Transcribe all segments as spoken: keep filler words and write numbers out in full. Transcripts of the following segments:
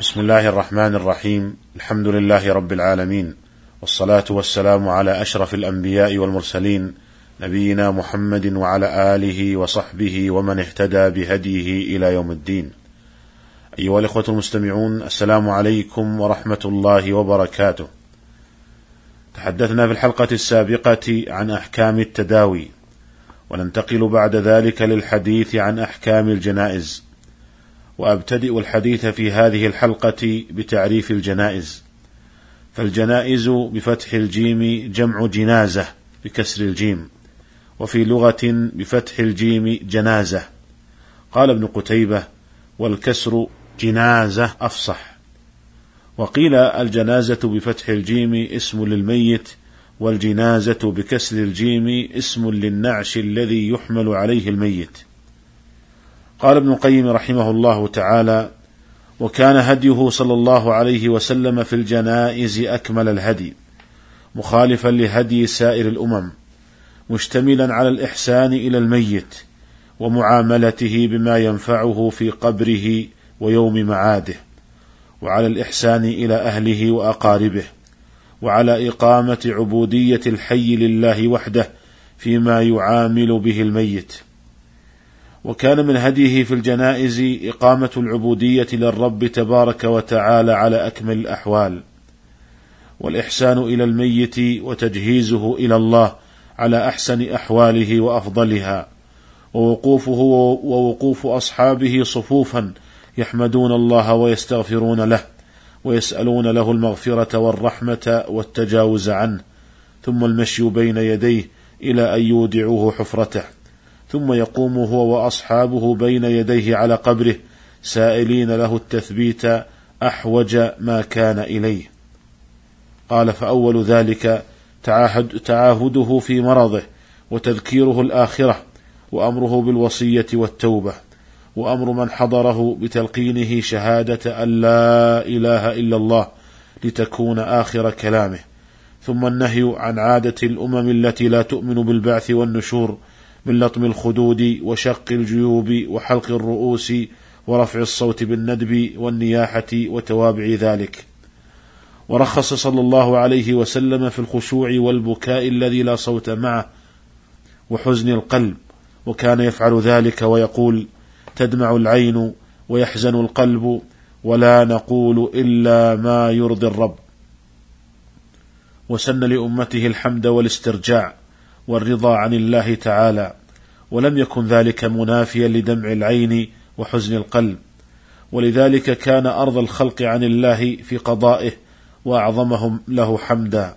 بسم الله الرحمن الرحيم. الحمد لله رب العالمين، والصلاة والسلام على أشرف الأنبياء والمرسلين، نبينا محمد وعلى آله وصحبه ومن اهتدى بهديه إلى يوم الدين. أيها الإخوة المستمعون، السلام عليكم ورحمة الله وبركاته. تحدثنا في الحلقة السابقة عن أحكام التداوي، وننتقل بعد ذلك للحديث عن أحكام الجنائز. وأبتدئ الحديث في هذه الحلقة بتعريف الجنائز. فالجنائز بفتح الجيم جمع جنازة بكسر الجيم، وفي لغة بفتح الجيم جنازة. قال ابن قتيبة: والكسر جنازة أفصح. وقيل الجنازة بفتح الجيم اسم للميت، والجنازة بكسر الجيم اسم للنعش الذي يحمل عليه الميت. قال ابن القيم رحمه الله تعالى: وكان هديه صلى الله عليه وسلم في الجنائز أكمل الهدي، مخالفا لهدي سائر الأمم، مشتملا على الإحسان إلى الميت ومعاملته بما ينفعه في قبره ويوم معاده، وعلى الإحسان إلى أهله وأقاربه، وعلى إقامة عبودية الحي لله وحده فيما يعامل به الميت. وكان من هديه في الجنائز إقامة العبودية للرب تبارك وتعالى على أكمل الأحوال، والإحسان إلى الميت وتجهيزه إلى الله على أحسن أحواله وأفضلها، ووقوفه ووقوف أصحابه صفوفا يحمدون الله ويستغفرون له ويسألون له المغفرة والرحمة والتجاوز عنه، ثم المشي بين يديه إلى أن يودعوه حفرته، ثم يقوم هو وأصحابه بين يديه على قبره سائلين له التثبيت أحوج ما كان إليه. قال: فأول ذلك تعاهد تعاهده في مرضه، وتذكيره الآخرة، وأمره بالوصية والتوبة، وأمر من حضره بتلقينه شهادة أن لا إله إلا الله لتكون آخر كلامه، ثم النهي عن عادة الأمم التي لا تؤمن بالبعث والنشور من لطم الخدود وشق الجيوب وحلق الرؤوس ورفع الصوت بالندب والنياحة وتوابع ذلك. ورخص صلى الله عليه وسلم في الخشوع والبكاء الذي لا صوت معه وحزن القلب، وكان يفعل ذلك ويقول: تدمع العين ويحزن القلب ولا نقول إلا ما يرضي الرب. وسن لأمته الحمد والاسترجاع والرضا عن الله تعالى، ولم يكن ذلك منافيا لدمع العين وحزن القلب، ولذلك كان أرضى الخلق عن الله في قضائه وأعظمهم له حمدا.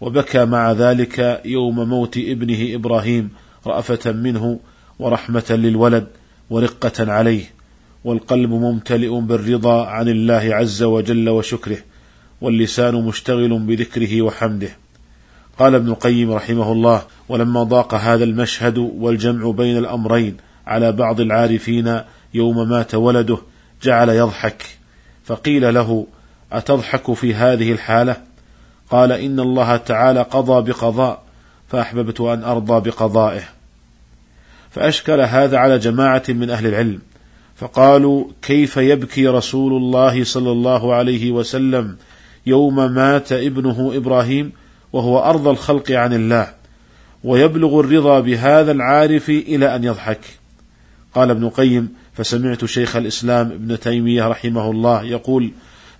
وبكى مع ذلك يوم موت ابنه إبراهيم رأفة منه ورحمة للولد ورقة عليه، والقلب ممتلئ بالرضا عن الله عز وجل وشكره، واللسان مشتغل بذكره وحمده. قال ابن القيم رحمه الله: ولما ضاق هذا المشهد والجمع بين الأمرين على بعض العارفين يوم مات ولده جعل يضحك، فقيل له: أتضحك في هذه الحالة؟ قال: إن الله تعالى قضى بقضاء، فأحببت أن أرضى بقضائه. فأشكل هذا على جماعة من أهل العلم، فقالوا: كيف يبكي رسول الله صلى الله عليه وسلم يوم مات ابنه إبراهيم وهو أرضى الخلق عن الله، ويبلغ الرضا بهذا العارف إلى أن يضحك؟ قال ابن قيم: فسمعت شيخ الإسلام ابن تيمية رحمه الله يقول: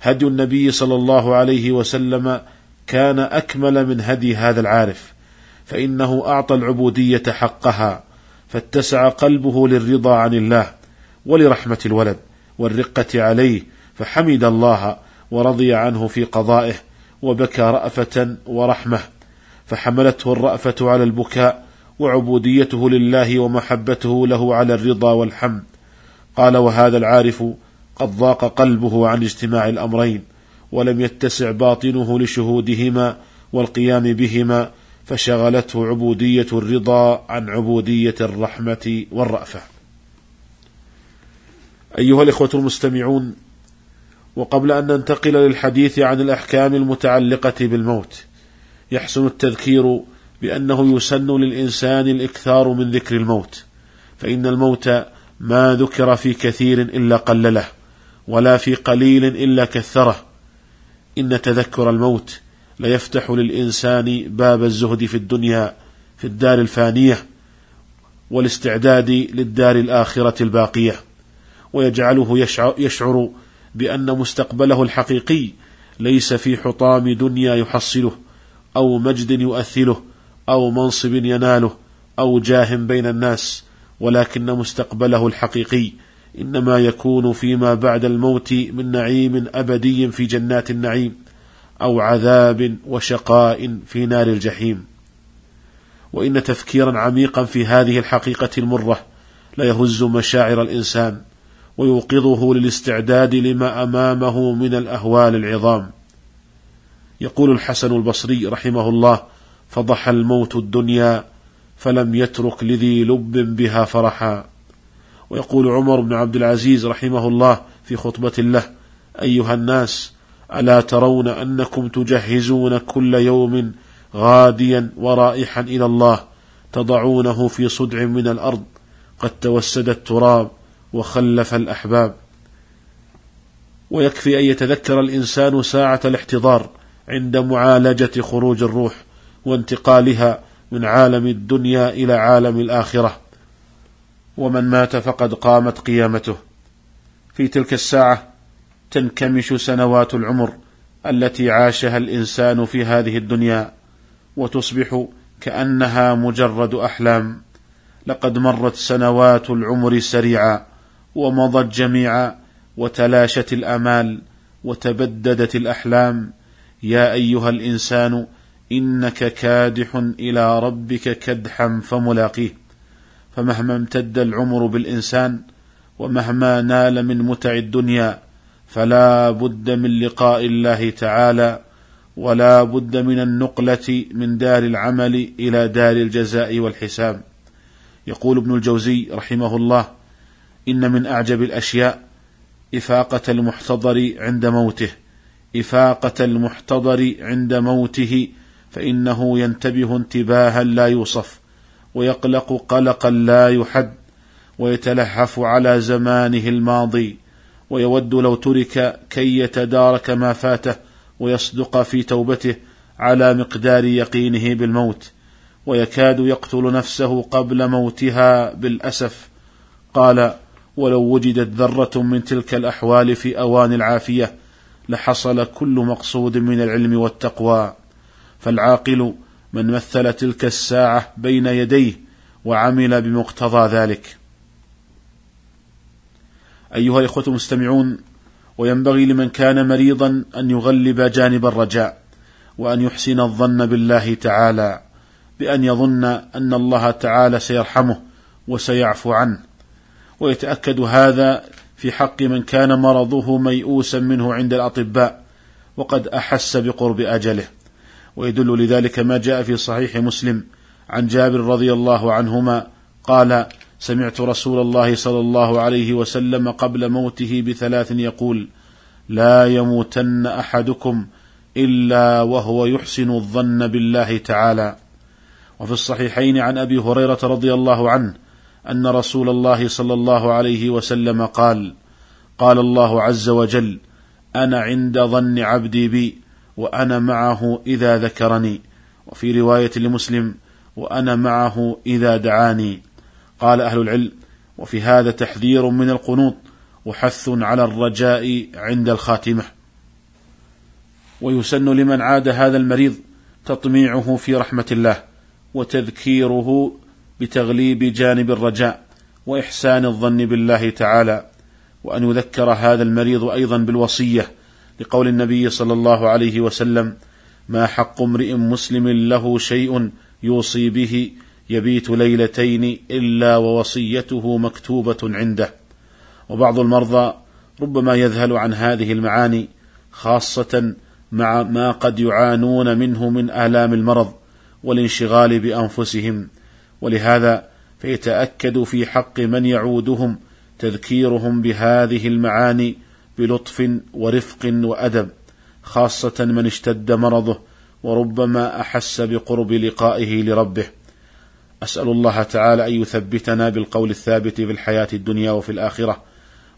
هدي النبي صلى الله عليه وسلم كان أكمل من هدي هذا العارف، فإنه أعطى العبودية حقها، فاتسع قلبه للرضا عن الله ولرحمة الولد والرقة عليه، فحمد الله ورضي عنه في قضائه، وبكى رأفة ورحمة، فحملته الرأفة على البكاء وعبوديته لله ومحبته له على الرضا والحمد. قال: وهذا العارف قد ضاق قلبه عن اجتماع الأمرين، ولم يتسع باطنه لشهودهما والقيام بهما، فشغلته عبودية الرضا عن عبودية الرحمة والرأفة. أيها الإخوة المستمعون، وقبل أن ننتقل للحديث عن الأحكام المتعلقة بالموت، يحسن التذكير بأنه يسن للإنسان الإكثار من ذكر الموت، فإن الموت ما ذكر في كثير إلا قلله، ولا في قليل إلا كثره. إن تذكر الموت ليفتح للإنسان باب الزهد في الدنيا في الدار الفانية والاستعداد للدار الآخرة الباقية، ويجعله يشعر بأن مستقبله الحقيقي ليس في حطام دنيا يحصله أو مجد يؤثله أو منصب يناله أو جاه بين الناس، ولكن مستقبله الحقيقي إنما يكون فيما بعد الموت من نعيم أبدي في جنات النعيم أو عذاب وشقاء في نار الجحيم. وإن تفكيرا عميقا في هذه الحقيقة المرة ليهز مشاعر الإنسان ويوقظه للاستعداد لما أمامه من الأهوال العظام. يقول الحسن البصري رحمه الله: فضح الموت الدنيا فلم يترك لذي لب بها فرحا. ويقول عمر بن عبد العزيز رحمه الله في خطبة له: أيها الناس، ألا ترون أنكم تجهزون كل يوم غاديا ورائحا إلى الله، تضعونه في صدع من الأرض، قد توسد التراب وخلف الأحباب. ويكفي أن يتذكر الإنسان ساعة الاحتضار عند معالجة خروج الروح وانتقالها من عالم الدنيا إلى عالم الآخرة. ومن مات فقد قامت قيامته. في تلك الساعة تنكمش سنوات العمر التي عاشها الإنسان في هذه الدنيا، وتصبح كأنها مجرد أحلام. لقد مرت سنوات العمر سريعا، ومضت جميعا، وتلاشت الآمال، وتبددت الأحلام. يا أيها الإنسان، إنك كادح إلى ربك كدحا فملاقيه. فمهما امتد العمر بالإنسان، ومهما نال من متع الدنيا، فلا بد من لقاء الله تعالى، ولا بد من النقلة من دار العمل إلى دار الجزاء والحساب. يقول ابن الجوزي رحمه الله: إن من أعجب الأشياء إفاقة المحتضر عند موته إفاقة المحتضر عند موته فإنه ينتبه انتباها لا يوصف، ويقلق قلقا لا يحد، ويتلهف على زمانه الماضي، ويود لو ترك كي يتدارك ما فاته ويصدق في توبته على مقدار يقينه بالموت، ويكاد يقتل نفسه قبل موتها بالأسف. قال: ولو وجدت ذرة من تلك الأحوال في أوان العافية لحصل كل مقصود من العلم والتقوى. فالعاقل من مثل تلك الساعة بين يديه وعمل بمقتضى ذلك. أيها الإخوة المستمعون، وينبغي لمن كان مريضا أن يغلب جانب الرجاء، وأن يحسن الظن بالله تعالى، بأن يظن أن الله تعالى سيرحمه وسيعفو عنه. ويتأكد هذا في حق من كان مرضه ميؤوسا منه عند الأطباء وقد أحس بقرب أجله. ويدل لذلك ما جاء في صحيح مسلم عن جابر رضي الله عنهما قال: سمعت رسول الله صلى الله عليه وسلم قبل موته بثلاث يقول: لا يموتن أحدكم إلا وهو يحسن الظن بالله تعالى. وفي الصحيحين عن أبي هريرة رضي الله عنه أن رسول الله صلى الله عليه وسلم قال: قال الله عز وجل: أنا عند ظن عبدي بي وأنا معه إذا ذكرني. وفي رواية لمسلم: وأنا معه إذا دعاني. قال أهل العلم: وفي هذا تحذير من القنوط وحث على الرجاء عند الخاتمة. ويسن لمن عاد هذا المريض تطميعه في رحمة الله، وتذكيره بتغليب جانب الرجاء وإحسان الظن بالله تعالى. وأن يذكر هذا المريض أيضا بالوصية، لقول النبي صلى الله عليه وسلم: ما حق امرئ مسلم له شيء يوصي به يبيت ليلتين إلا ووصيته مكتوبة عنده. وبعض المرضى ربما يذهل عن هذه المعاني، خاصة مع ما قد يعانون منه من آلام المرض والانشغال بأنفسهم. ولهذا فيتأكد في حق من يعودهم تذكيرهم بهذه المعاني بلطف ورفق وأدب، خاصة من اشتد مرضه وربما أحس بقرب لقائه لربه. أسأل الله تعالى أن يثبتنا بالقول الثابت في الحياة الدنيا وفي الآخرة،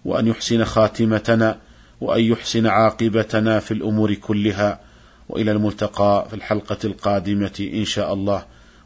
وأن يحسن خاتمتنا، وأن يحسن عاقبتنا في الأمور كلها. وإلى الملتقى في الحلقة القادمة إن شاء الله،